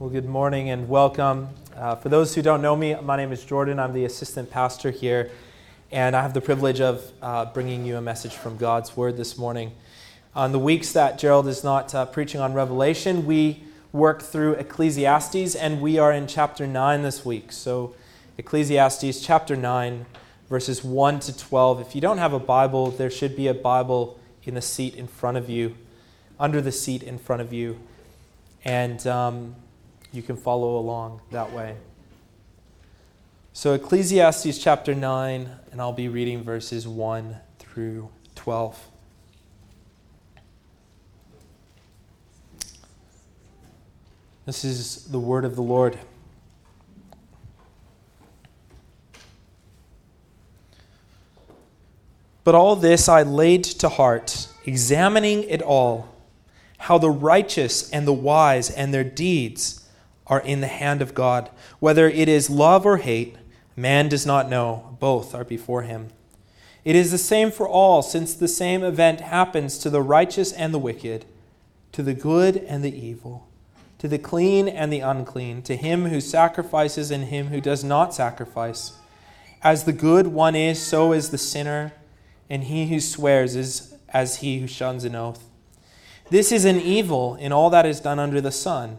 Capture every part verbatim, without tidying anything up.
Well, good morning and welcome. Uh, for those who don't know me, my name is Jordan. I'm the assistant pastor here, and I have the privilege of uh, bringing you a message from God's Word this morning. On the weeks that Gerald is not uh, preaching on Revelation, we work through Ecclesiastes, and we are in chapter nine this week. So Ecclesiastes chapter nine, verses one to twelve. If you don't have a Bible, there should be a Bible in the seat in front of you, under the seat in front of you, and um, you can follow along that way. So Ecclesiastes chapter nine, and I'll be reading verses one through twelve. This is the word of the Lord. But all this I laid to heart, examining it all, how the righteous and the wise and their deeds are in the hand of God. Whether it is love or hate, man does not know. Both are before him. It is the same for all, since the same event happens to the righteous and the wicked, to the good and the evil, to the clean and the unclean, to him who sacrifices and him who does not sacrifice. As the good one is, so is the sinner, and he who swears is as he who shuns an oath. This is an evil in all that is done under the sun,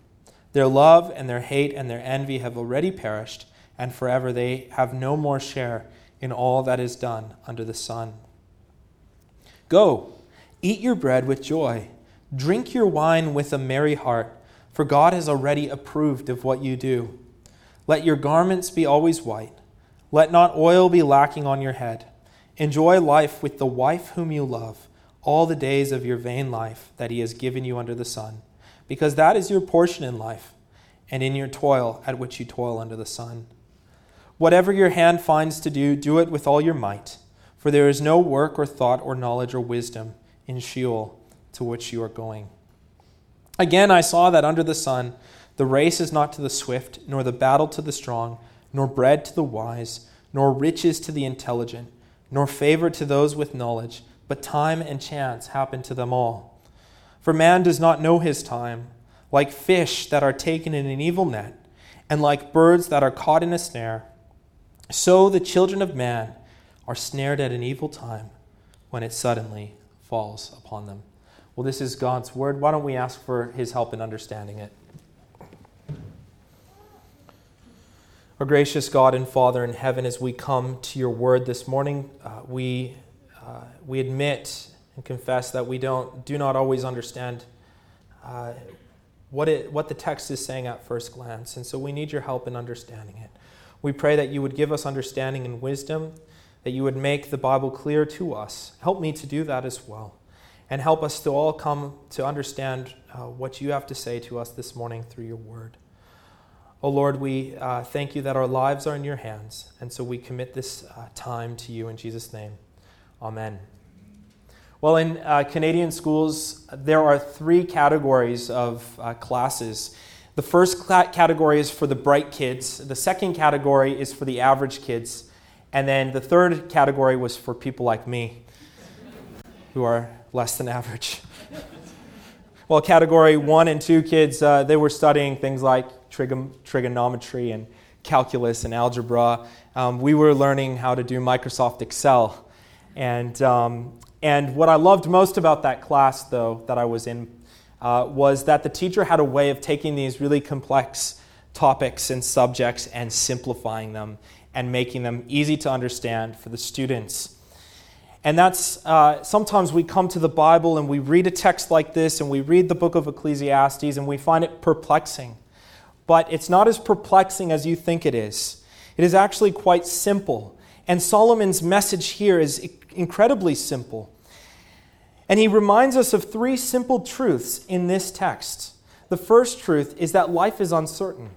Their love and their hate and their envy have already perished, and forever they have no more share in all that is done under the sun. Go, eat your bread with joy, drink your wine with a merry heart, for God has already approved of what you do. Let your garments be always white, let not oil be lacking on your head. Enjoy life with the wife whom you love, all the days of your vain life that he has given you under the sun, because that is your portion in life, and in your toil at which you toil under the sun. Whatever your hand finds to do, do it with all your might, for there is no work or thought or knowledge or wisdom in Sheol to which you are going. Again I saw that under the sun the race is not to the swift, nor the battle to the strong, nor bread to the wise, nor riches to the intelligent, nor favor to those with knowledge, but time and chance happen to them all. For man does not know his time, like fish that are taken in an evil net, and like birds that are caught in a snare. So the children of man are snared at an evil time, when it suddenly falls upon them. Well, this is God's word. Why don't we ask for his help in understanding it? Our gracious God and Father in heaven, as we come to your word this morning, uh, we uh, we admit and confess that we don't do not always understand uh, what it what the text is saying at first glance, and so we need your help in understanding it. We pray that you would give us understanding and wisdom, that you would make the Bible clear to us. Help me to do that as well, and help us to all come to understand uh, what you have to say to us this morning through your word. Oh Lord, we uh, thank you that our lives are in your hands, and so we commit this uh, time to you in Jesus' name. Amen. Well, in uh, Canadian schools, there are three categories of uh, classes. The first category is for the bright kids, the second category is for the average kids, and then the third category was for people like me, who are less than average. Well, category one and two kids, uh, they were studying things like trigonometry and calculus and algebra. Um, we were learning how to do Microsoft Excel. And um, and what I loved most about that class, though, that I was in, uh, was that the teacher had a way of taking these really complex topics and subjects and simplifying them and making them easy to understand for the students. And that's, uh, sometimes we come to the Bible and we read a text like this and we read the book of Ecclesiastes and we find it perplexing. But it's not as perplexing as you think it is. It is actually quite simple. And Solomon's message here is incredibly simple. And he reminds us of three simple truths in this text. The first truth is that life is uncertain.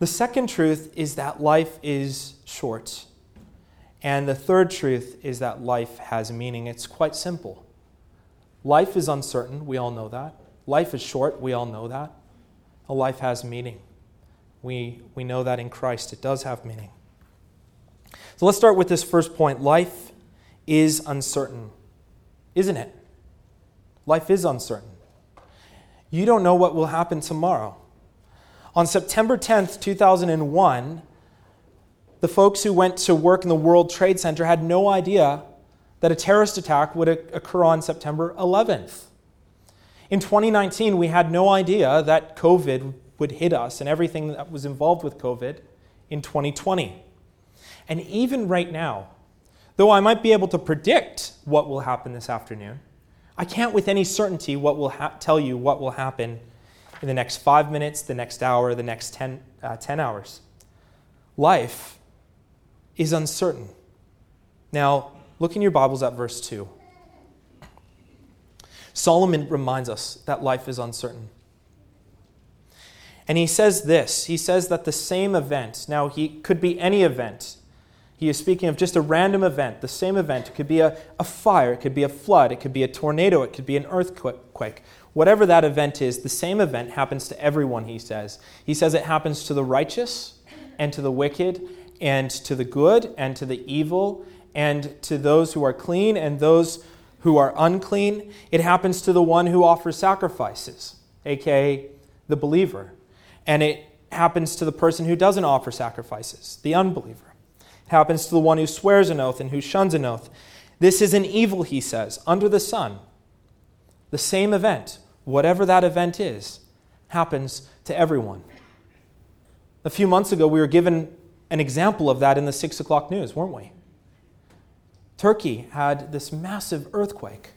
The second truth is that life is short. And the third truth is that life has meaning. It's quite simple. Life is uncertain. We all know that. Life is short. We all know that. A life has meaning. We, we know that in Christ it does have meaning. So let's start with this first point. Life is uncertain, isn't it? Life is uncertain. You don't know what will happen tomorrow. On September tenth, two thousand one, the folks who went to work in the World Trade Center had no idea that a terrorist attack would occur on September eleventh. In twenty nineteen, we had no idea that COVID would hit us and everything that was involved with COVID in twenty twenty. And even right now, though I might be able to predict what will happen this afternoon, I can't with any certainty what will ha- tell you what will happen in the next five minutes, the next hour, the next ten, uh, ten hours. Life is uncertain. Now, look in your Bibles at verse two. Solomon reminds us that life is uncertain. And he says this. He says that the same event, now he could be any event. He is speaking of just a random event, the same event. It could be a, a fire, it could be a flood, it could be a tornado, it could be an earthquake. Whatever that event is, the same event happens to everyone, he says. He says it happens to the righteous and to the wicked and to the good and to the evil and to those who are clean and those who are unclean. It happens to the one who offers sacrifices, a k a the believer. And it happens to the person who doesn't offer sacrifices, the unbeliever. It happens to the one who swears an oath and who shuns an oath. This is an evil, he says, under the sun. The same event, whatever that event is, happens to everyone. A few months ago, we were given an example of that in the six o'clock news, weren't we? Turkey had this massive earthquake.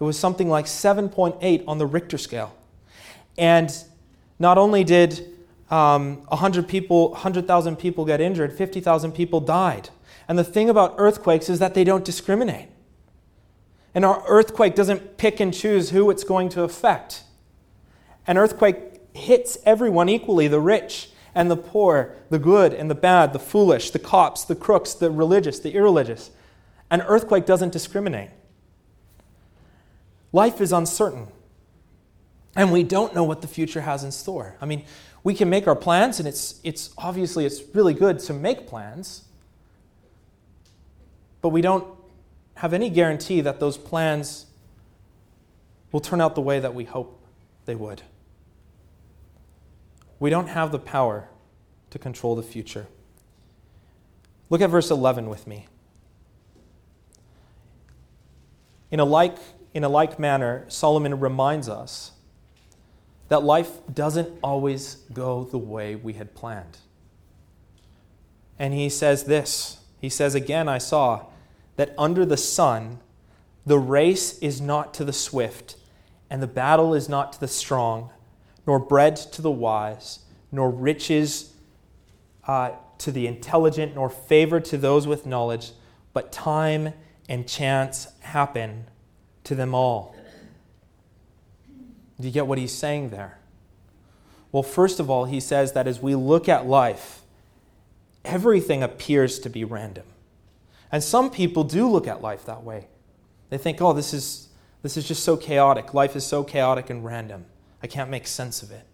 It was something like seven point eight on the Richter scale. And not only did um, one hundred people, one hundred thousand people get injured, fifty thousand people died. And the thing about earthquakes is that they don't discriminate. And our earthquake doesn't pick and choose who it's going to affect. An earthquake hits everyone equally, the rich and the poor, the good and the bad, the foolish, the cops, the crooks, the religious, the irreligious. An earthquake doesn't discriminate. Life is uncertain. And we don't know what the future has in store. I mean, we can make our plans, and it's it's obviously it's really good to make plans. But we don't have any guarantee that those plans will turn out the way that we hope they would. We don't have the power to control the future. Look at verse eleven with me. In a like, in a like manner, Solomon reminds us that life doesn't always go the way we had planned. And he says this. He says, again, I saw that under the sun, the race is not to the swift, and the battle is not to the strong, nor bread to the wise, nor riches uh, to the intelligent, nor favor to those with knowledge, but time and chance happen to them all. Do you get what he's saying there? Well, first of all, he says that as we look at life, everything appears to be random. And some people do look at life that way. They think, oh, this is this is just so chaotic. Life is so chaotic and random. I can't make sense of it.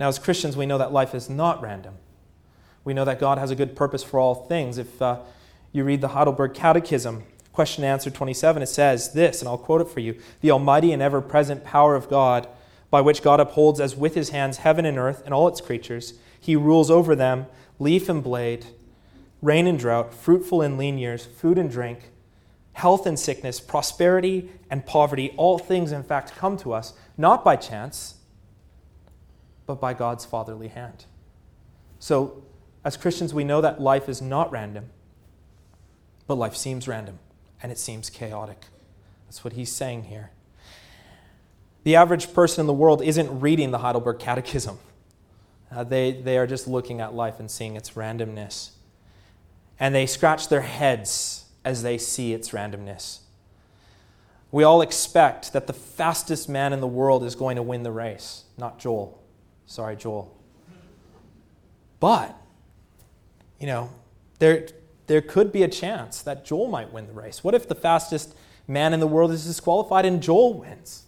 Now, as Christians, we know that life is not random. We know that God has a good purpose for all things. If uh, you read the Heidelberg Catechism, question and answer twenty-seven, it says this, and I'll quote it for you. The almighty and ever-present power of God, by which God upholds as with his hands heaven and earth and all its creatures, he rules over them, leaf and blade, rain and drought, fruitful and lean years, food and drink, health and sickness, prosperity and poverty, all things, in fact, come to us, not by chance, but by God's fatherly hand. So, as Christians, we know that life is not random, but life seems random, and it seems chaotic. That's what he's saying here. The average person in the world isn't reading the Heidelberg Catechism. Uh, they, they are just looking at life and seeing its randomness. And they scratch their heads as they see its randomness. We all expect that the fastest man in the world is going to win the race. Not Joel. Sorry, Joel. But, you know, there there could be a chance that Joel might win the race. What if the fastest man in the world is disqualified and Joel wins?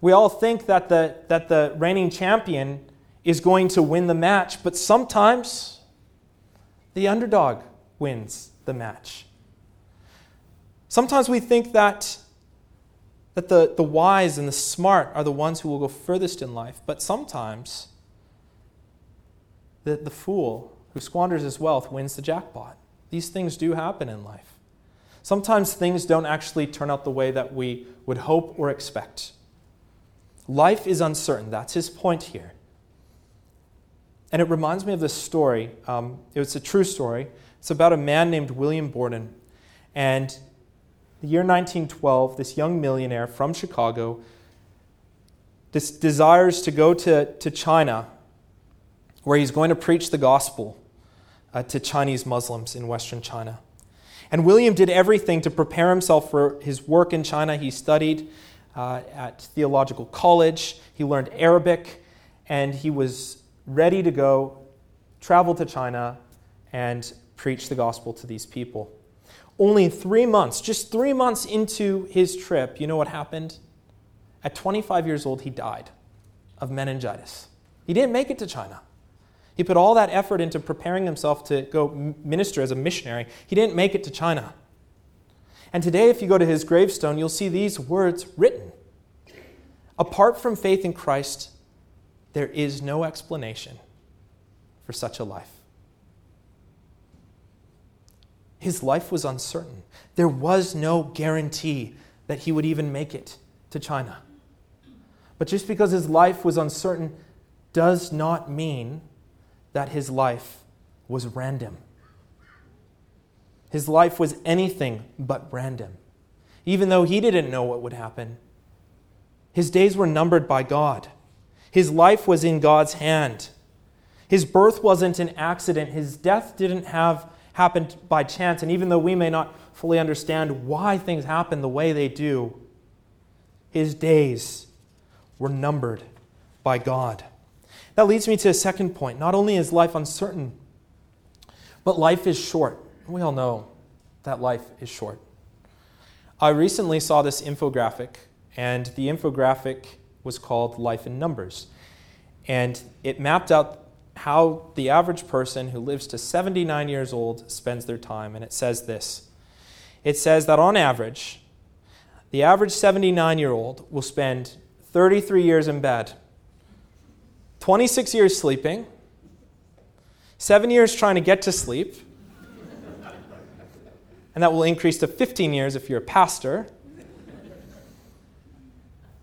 We all think that the that the reigning champion is going to win the match, but sometimes the underdog wins the match. Sometimes we think that that the, the wise and the smart are the ones who will go furthest in life, but sometimes the, the fool who squanders his wealth wins the jackpot. These things do happen in life. Sometimes things don't actually turn out the way that we would hope or expect. Life is uncertain. That's his point here. And it reminds me of this story. Um, it's a true story. It's about a man named William Borden. And the year nineteen twelve, this young millionaire from Chicago this desires to go to, to China, where he's going to preach the gospel uh, to Chinese Muslims in Western China. And William did everything to prepare himself for his work in China. He studied uh, at theological college. He learned Arabic, and he was ready to go travel to China and preach the gospel to these people. Only three months, just three months into his trip, you know what happened? At twenty-five years old, he died of meningitis. He didn't make it to China. He put all that effort into preparing himself to go minister as a missionary. He didn't make it to China. And today, if you go to his gravestone, you'll see these words written. Apart from faith in Christ, there is no explanation for such a life. His life was uncertain. There was no guarantee that he would even make it to China. But just because his life was uncertain does not mean that his life was random. His life was anything but random. Even though he didn't know what would happen, his days were numbered by God. His life was in God's hand. His birth wasn't an accident. His death didn't have happened by chance. And even though we may not fully understand why things happen the way they do, his days were numbered by God. That leads me to a second point. Not only is life uncertain, but life is short. We all know that life is short. I recently saw this infographic, and the infographic was called Life in Numbers. And it mapped out how the average person who lives to seventy-nine years old spends their time. And it says this. It says that on average, the average seventy-nine-year-old will spend thirty-three years in bed, twenty-six years sleeping, seven years trying to get to sleep, and that will increase to fifteen years if you're a pastor,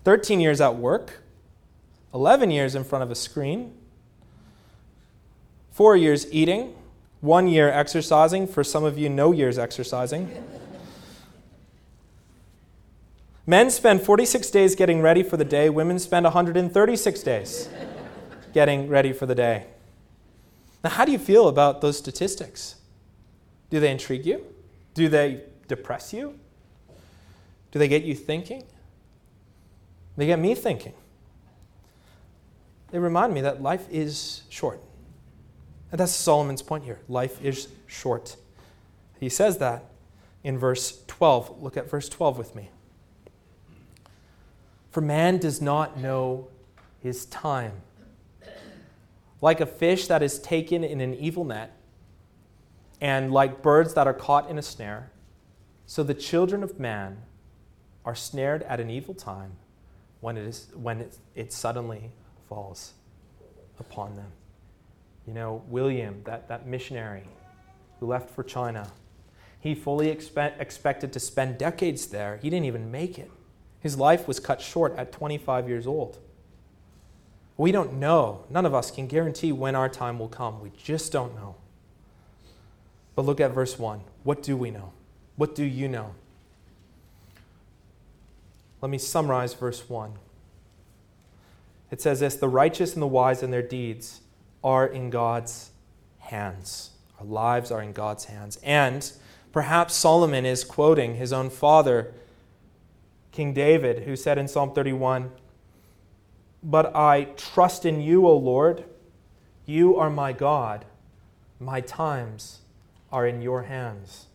thirteen years at work, eleven years in front of a screen, four years eating, one year exercising. For some of you, no years exercising. Men spend forty-six days getting ready for the day. Women spend one hundred thirty-six days getting ready for the day. Now, how do you feel about those statistics? Do they intrigue you? Do they depress you? Do they get you thinking? They get me thinking. They remind me that life is short. And that's Solomon's point here. Life is short. He says that in verse twelve. Look at verse twelve with me. For man does not know his time. Like a fish that is taken in an evil net, and like birds that are caught in a snare, so the children of man are snared at an evil time, when it is when it, it suddenly falls upon them. You know, William, that, that missionary who left for China, he fully expe- expected to spend decades there. He didn't even make it. His life was cut short at twenty-five years old. We don't know. None of us can guarantee when our time will come. We just don't know. But look at verse one. What do we know? What do you know? Let me summarize verse one. It says this, the righteous and the wise and their deeds are in God's hands. Our lives are in God's hands. And perhaps Solomon is quoting his own father, King David, who said in Psalm thirty-one, but I trust in you, O Lord. You are my God. My times are in your hands.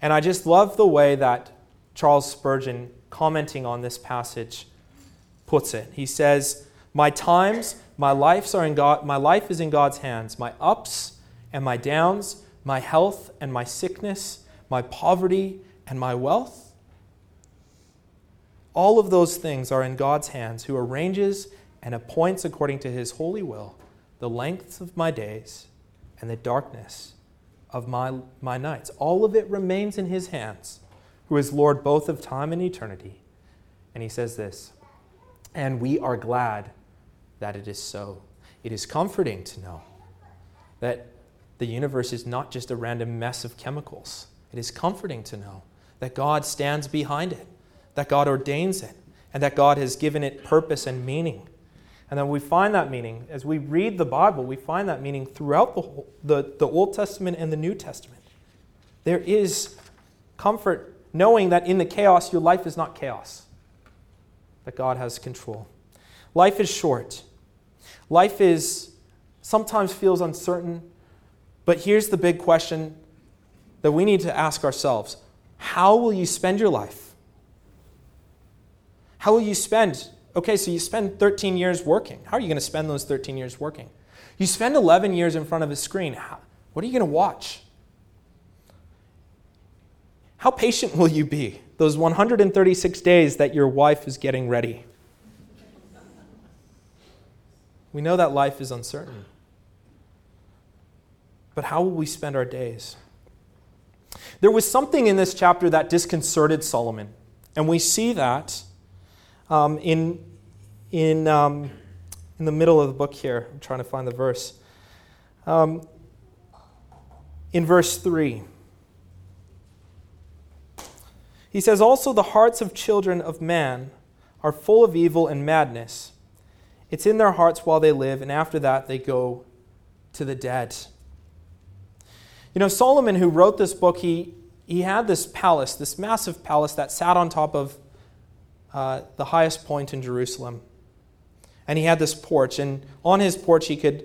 And I just love the way that Charles Spurgeon, commenting on this passage, puts it. He says, my times, my lives are in God, my life is in God's hands. My ups and my downs, my health and my sickness, my poverty and my wealth. All of those things are in God's hands, who arranges and appoints according to his holy will the lengths of my days and the darkness of my, my nights. All of it remains in his hands, who is Lord both of time and eternity. And he says this, and we are glad that it is so. It is comforting to know that the universe is not just a random mess of chemicals. It is comforting to know that God stands behind it, that God ordains it, and that God has given it purpose and meaning. And then we find that meaning, as we read the Bible, we find that meaning throughout the, whole, the, the Old Testament and the New Testament. There is comfort knowing that in the chaos, your life is not chaos, that God has control. Life is short. Life is sometimes feels uncertain, but here's the big question that we need to ask ourselves. How will you spend your life? How will you spend Okay, so you spend thirteen years working. How are you going to spend those thirteen years working? You spend eleven years in front of a screen. How, what are you going to watch? How patient will you be those one hundred thirty-six days that your wife is getting ready? We know that life is uncertain. But how will we spend our days? There was something in this chapter that disconcerted Solomon. And we see that Um, in in um, in the middle of the book here. I'm trying to find the verse. Um, in verse three, he says, also the hearts of children of man are full of evil and madness. It's in their hearts while they live, and after that they go to the dead. You know, Solomon, who wrote this book, he he had this palace, this massive palace that sat on top of Uh, the highest point in Jerusalem. And he had this porch, and on his porch he could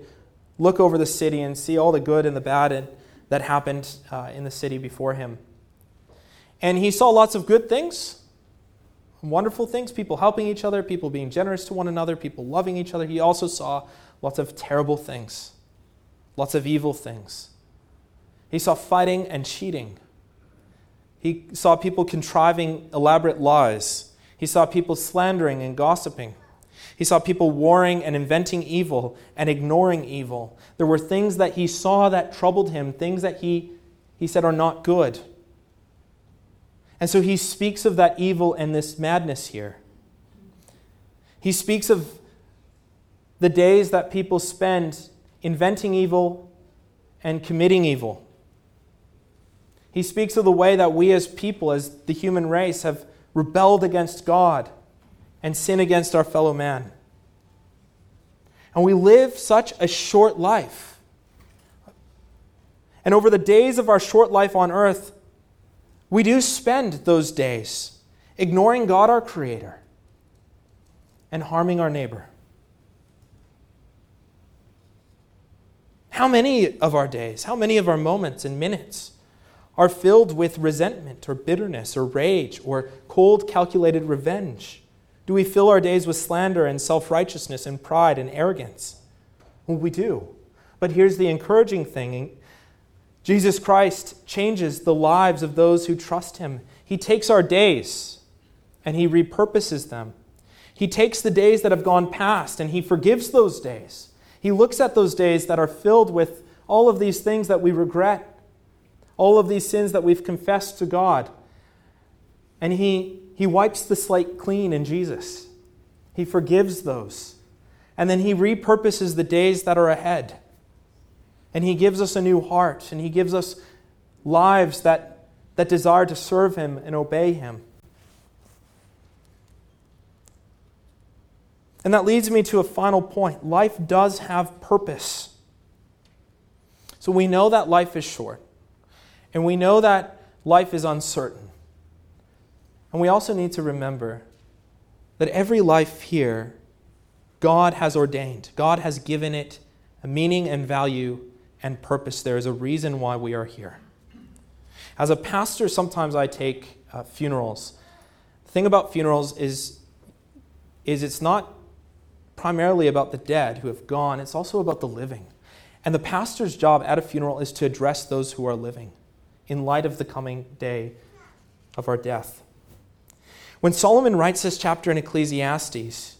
look over the city and see all the good and the bad and, that happened uh, in the city before him. And he saw lots of good things, wonderful things, people helping each other, people being generous to one another, people loving each other. He also saw lots of terrible things, lots of evil things. He saw fighting and cheating. He saw people contriving elaborate lies. He saw people slandering and gossiping. He saw people warring and inventing evil and ignoring evil. There were things that he saw that troubled him, things that he, he said are not good. And so he speaks of that evil and this madness here. He speaks of the days that people spend inventing evil and committing evil. He speaks of the way that we as people, as the human race, have rebelled against God and sin against our fellow man. And we live such a short life. And over the days of our short life on earth, we do spend those days ignoring God, our Creator, and harming our neighbor. How many of our days, how many of our moments and minutes are filled with resentment or bitterness or rage or cold, calculated revenge? Do we fill our days with slander and self-righteousness and pride and arrogance? Well, we do. But here's the encouraging thing. Jesus Christ changes the lives of those who trust him. He takes our days and he repurposes them. He takes the days that have gone past and he forgives those days. He looks at those days that are filled with all of these things that we regret, all of these sins that we've confessed to God. And he, he wipes the slate clean in Jesus. He forgives those. And then he repurposes the days that are ahead. And he gives us a new heart. And he gives us lives that, that desire to serve him and obey him. And that leads me to a final point. Life does have purpose. So we know that life is short. And we know that life is uncertain. And we also need to remember that every life here, God has ordained. God has given it a meaning and value and purpose. There is a reason why we are here. As a pastor, sometimes I take uh, funerals. The thing about funerals is, is it's not primarily about the dead who have gone. It's also about the living. And the pastor's job at a funeral is to address those who are living in light of the coming day of our death. When Solomon writes this chapter in Ecclesiastes,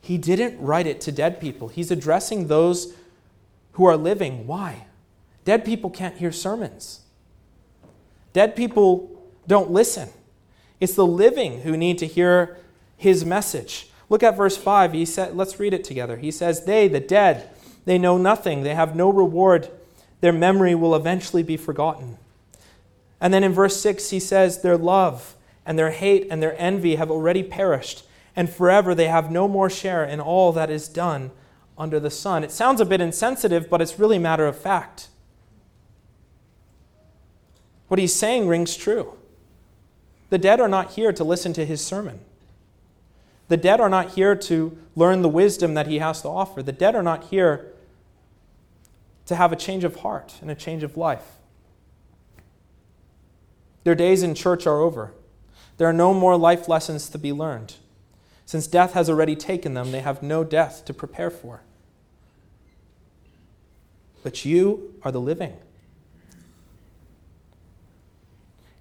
he didn't write it to dead people. He's addressing those who are living. Why? Dead people can't hear sermons. Dead people don't listen. It's the living who need to hear his message. Look at verse five. He said, let's read it together. He says, "They, the dead, they know nothing. They have no reward. Their memory will eventually be forgotten." And then in verse six, he says, "Their love and their hate and their envy have already perished, and forever they have no more share in all that is done under the sun." It sounds a bit insensitive, but it's really matter of fact. What he's saying rings true. The dead are not here to listen to his sermon. The dead are not here to learn the wisdom that he has to offer. The dead are not here to have a change of heart and a change of life. Their days in church are over. There are no more life lessons to be learned. Since death has already taken them, they have no death to prepare for. But you are the living.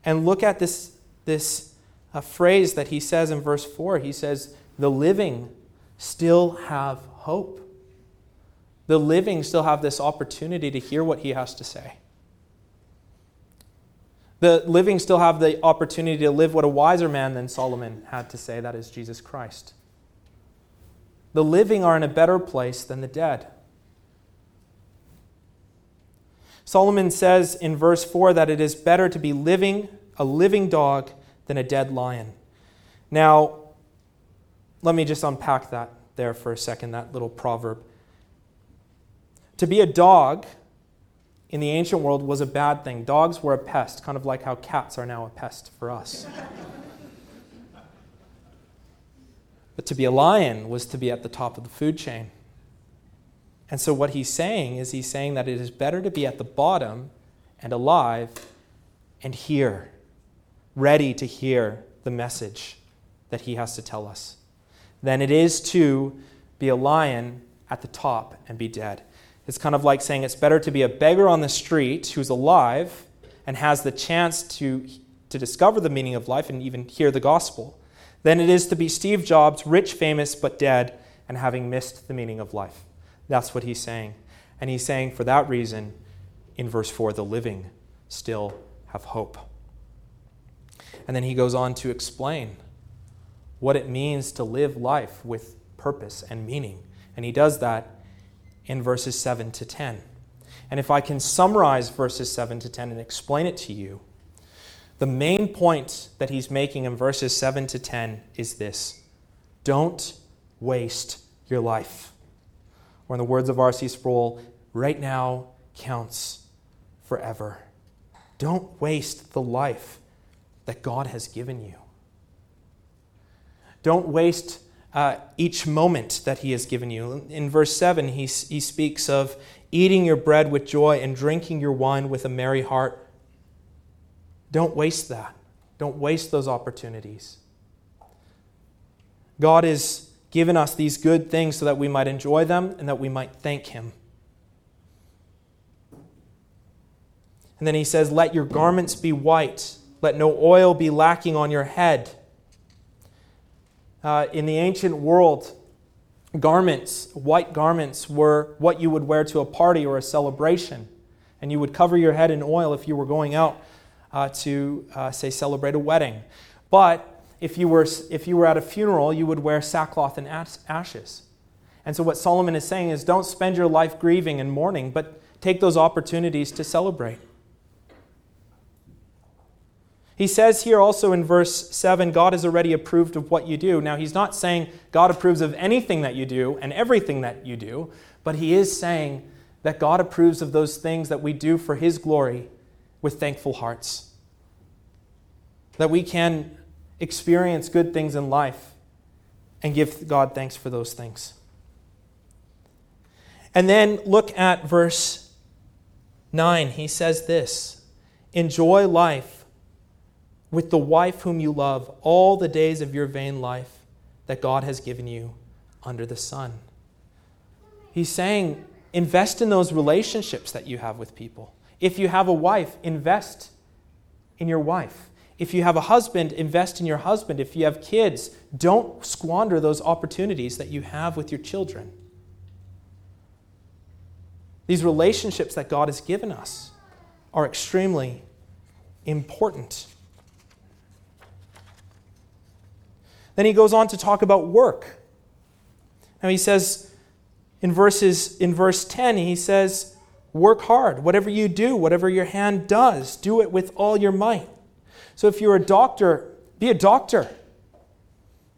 And look at this, this uh, phrase that he says in verse four. He says, the living still have hope. The living still have this opportunity to hear what he has to say. The living still have the opportunity to live what a wiser man than Solomon had to say, that is Jesus Christ. The living are in a better place than the dead. Solomon says in verse four that it is better to be living, a living dog, than a dead lion. Now, let me just unpack that there for a second, that little proverb. To be a dog in the ancient world was a bad thing. Dogs were a pest, kind of like how cats are now a pest for us. But to be a lion was to be at the top of the food chain. And so what he's saying is he's saying that it is better to be at the bottom and alive and hear, ready to hear the message that he has to tell us, than it is to be a lion at the top and be dead. It's kind of like saying it's better to be a beggar on the street who's alive and has the chance to, to discover the meaning of life and even hear the gospel than it is to be Steve Jobs, rich, famous, but dead and having missed the meaning of life. That's what he's saying. And he's saying for that reason, in verse four, the living still have hope. And then he goes on to explain what it means to live life with purpose and meaning. And he does that in verses seven to ten. And if I can summarize verses seven to ten and explain it to you, the main point that he's making in verses seven to ten is this: don't waste your life. Or in the words of R C Sproul, right now counts forever. Don't waste the life that God has given you. Don't waste Uh, each moment that he has given you. In verse seven, he, he speaks of eating your bread with joy and drinking your wine with a merry heart. Don't waste that. Don't waste those opportunities. God has given us these good things so that we might enjoy them and that we might thank him. And then he says, let your garments be white. Let no oil be lacking on your head. Uh, in the ancient world, garments, white garments, were what you would wear to a party or a celebration. And you would cover your head in oil if you were going out uh, to, uh, say, celebrate a wedding. But if you were if you were at a funeral, you would wear sackcloth and ashes. And so what Solomon is saying is don't spend your life grieving and mourning, but take those opportunities to celebrate. He says here also in verse seven, God has already approved of what you do. Now, he's not saying God approves of anything that you do and everything that you do, but he is saying that God approves of those things that we do for his glory with thankful hearts. That we can experience good things in life and give God thanks for those things. And then look at verse nine. He says this, enjoy life with the wife whom you love all the days of your vain life that God has given you under the sun. He's saying, invest in those relationships that you have with people. If you have a wife, invest in your wife. If you have a husband, invest in your husband. If you have kids, don't squander those opportunities that you have with your children. These relationships that God has given us are extremely important. Then he goes on to talk about work. Now he says in verses in verse ten, he says, work hard. Whatever you do, whatever your hand does, do it with all your might. So if you're a doctor, be a doctor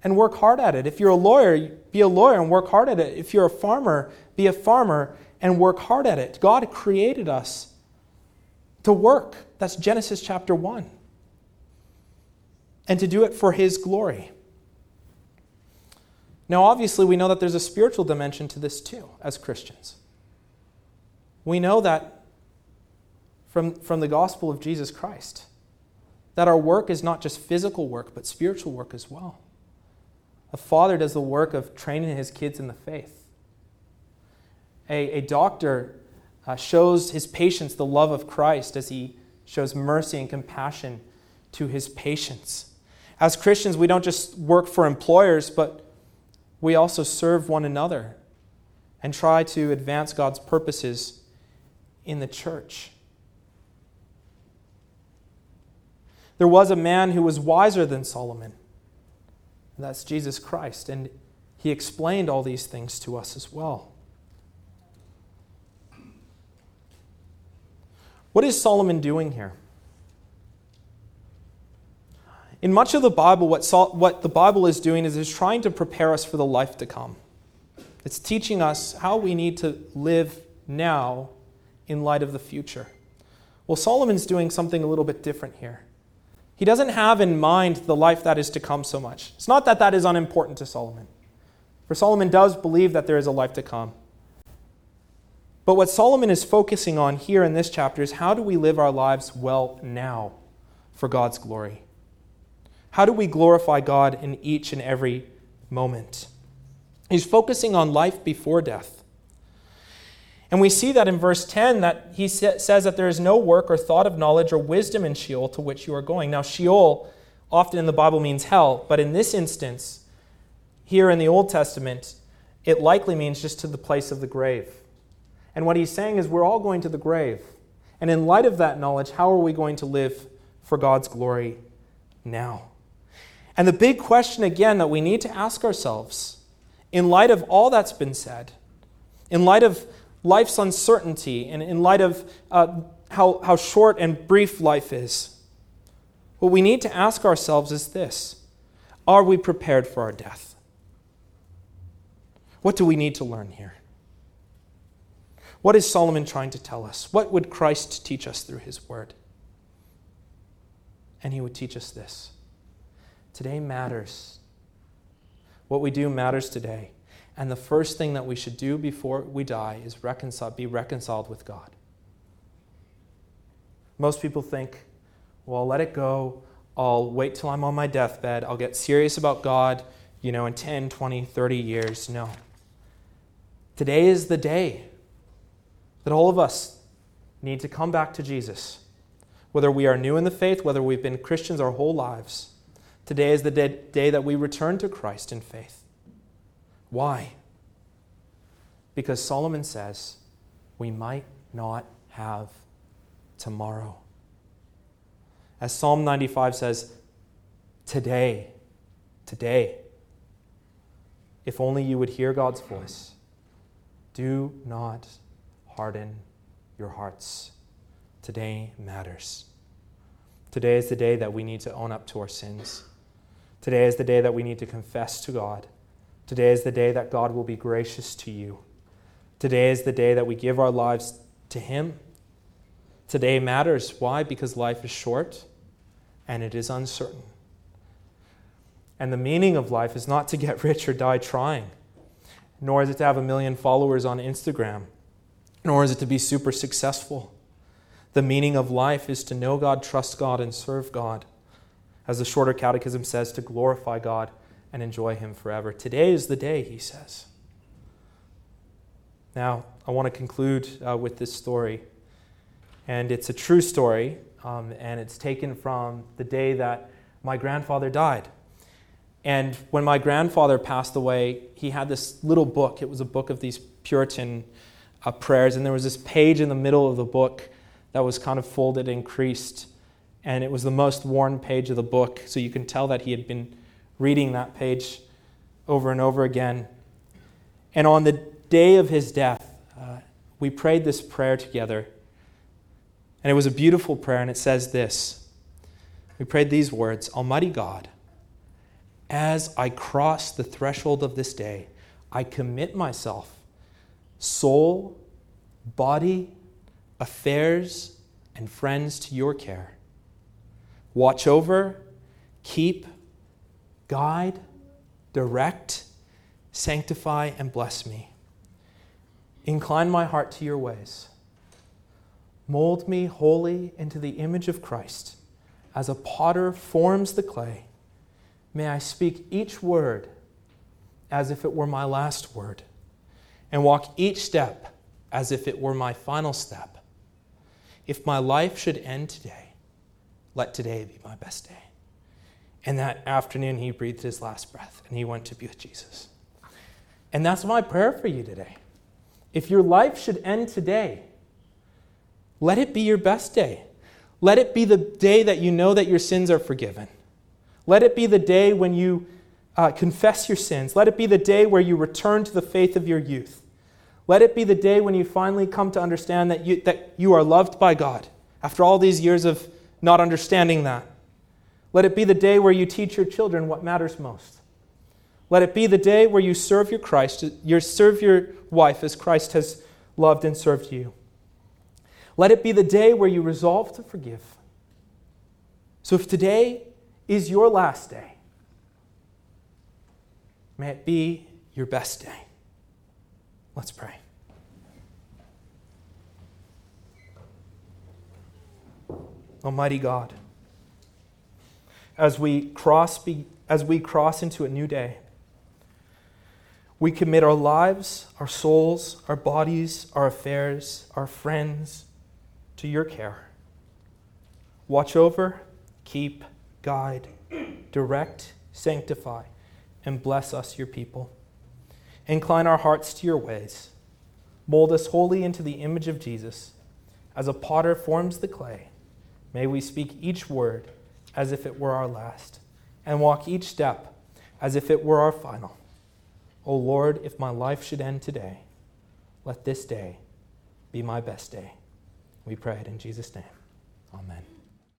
and work hard at it. If you're a lawyer, be a lawyer and work hard at it. If you're a farmer, be a farmer and work hard at it. God created us to work. That's Genesis chapter one. And to do it for His glory. Now, obviously, we know that there's a spiritual dimension to this too, as Christians. We know that from, from the gospel of Jesus Christ, that our work is not just physical work, but spiritual work as well. A father does the work of training his kids in the faith. A, a doctor uh, shows his patients the love of Christ as he shows mercy and compassion to his patients. As Christians, we don't just work for employers, but we also serve one another and try to advance God's purposes in the church. There was a man who was wiser than Solomon, and that's Jesus Christ, and he explained all these things to us as well. What is Solomon doing here? In much of the Bible, what, Sol- what the Bible is doing is it's trying to prepare us for the life to come. It's teaching us how we need to live now in light of the future. Well, Solomon's doing something a little bit different here. He doesn't have in mind the life that is to come so much. It's not that that is unimportant to Solomon, for Solomon does believe that there is a life to come. But what Solomon is focusing on here in this chapter is how do we live our lives well now for God's glory? How do we glorify God in each and every moment? He's focusing on life before death. And we see that in verse ten that he says that there is no work or thought of knowledge or wisdom in Sheol to which you are going. Now, Sheol often in the Bible means hell, but in this instance, here in the Old Testament, it likely means just to the place of the grave. And what he's saying is we're all going to the grave. And in light of that knowledge, how are we going to live for God's glory now? And the big question again that we need to ask ourselves, in light of all that's been said, in light of life's uncertainty, and in light of uh, how, how short and brief life is, what we need to ask ourselves is this: are we prepared for our death? What do we need to learn here? What is Solomon trying to tell us? What would Christ teach us through his word? And he would teach us this. Today matters. What we do matters today. And the first thing that we should do before we die is reconcile, be reconciled with God. Most people think, well, I'll let it go. I'll wait till I'm on my deathbed. I'll get serious about God, you know, in ten, twenty, thirty years. No. Today is the day that all of us need to come back to Jesus. Whether we are new in the faith, whether we've been Christians our whole lives, today is the day that we return to Christ in faith. Why? Because Solomon says we might not have tomorrow. As Psalm ninety-five says, today, today, if only you would hear God's voice, do not harden your hearts. Today matters. Today is the day that we need to own up to our sins. Today is the day that we need to confess to God. Today is the day that God will be gracious to you. Today is the day that we give our lives to Him. Today matters. Why? Because life is short and it is uncertain. And the meaning of life is not to get rich or die trying. nor is it to have a million followers on Instagram, nor is it to be super successful. The meaning of life is to know God, trust God, and serve God. As the shorter catechism says, to glorify God and enjoy Him forever. Today is the day, he says. Now, I want to conclude uh, with this story. And it's a true story, um, and it's taken from the day that my grandfather died. And when my grandfather passed away, he had this little book. It was a book of these Puritan uh, prayers, and there was this page in the middle of the book that was kind of folded and creased, and it was the most worn page of the book, so you can tell that he had been reading that page over and over again. And on the day of his death, uh, we prayed this prayer together, and it was a beautiful prayer, and it says this. We prayed these words: Almighty God, as I cross the threshold of this day, I commit myself, soul, body, affairs, and friends to your care. Watch over, keep, guide, direct, sanctify, and bless me. Incline my heart to your ways. Mold me wholly into the image of Christ, as a potter forms the clay. May I speak each word as if it were my last word, and walk each step as if it were my final step. If my life should end today, let today be my best day. And that afternoon, he breathed his last breath, and he went to be with Jesus. And that's my prayer for you today. If your life should end today, let it be your best day. Let it be the day that you know that your sins are forgiven. Let it be the day when you uh, confess your sins. Let it be the day where you return to the faith of your youth. Let it be the day when you finally come to understand that you, that you are loved by God after all these years of not understanding that. Let it be the day where you teach your children what matters most. Let it be the day where you serve your Christ, your serve your wife as Christ has loved and served you. Let it be the day where you resolve to forgive. So if today is your last day, may it be your best day. Let's pray. Almighty God, as we cross be, as we cross into a new day, we commit our lives, our souls, our bodies, our affairs, our friends to your care. Watch over, keep, guide, direct, sanctify, and bless us, your people. Incline our hearts to your ways. Mold us wholly into the image of Jesus. As a potter forms the clay, may we speak each word as if it were our last, and walk each step as if it were our final. O Lord, if my life should end today, let this day be my best day. We pray it in Jesus' name. Amen.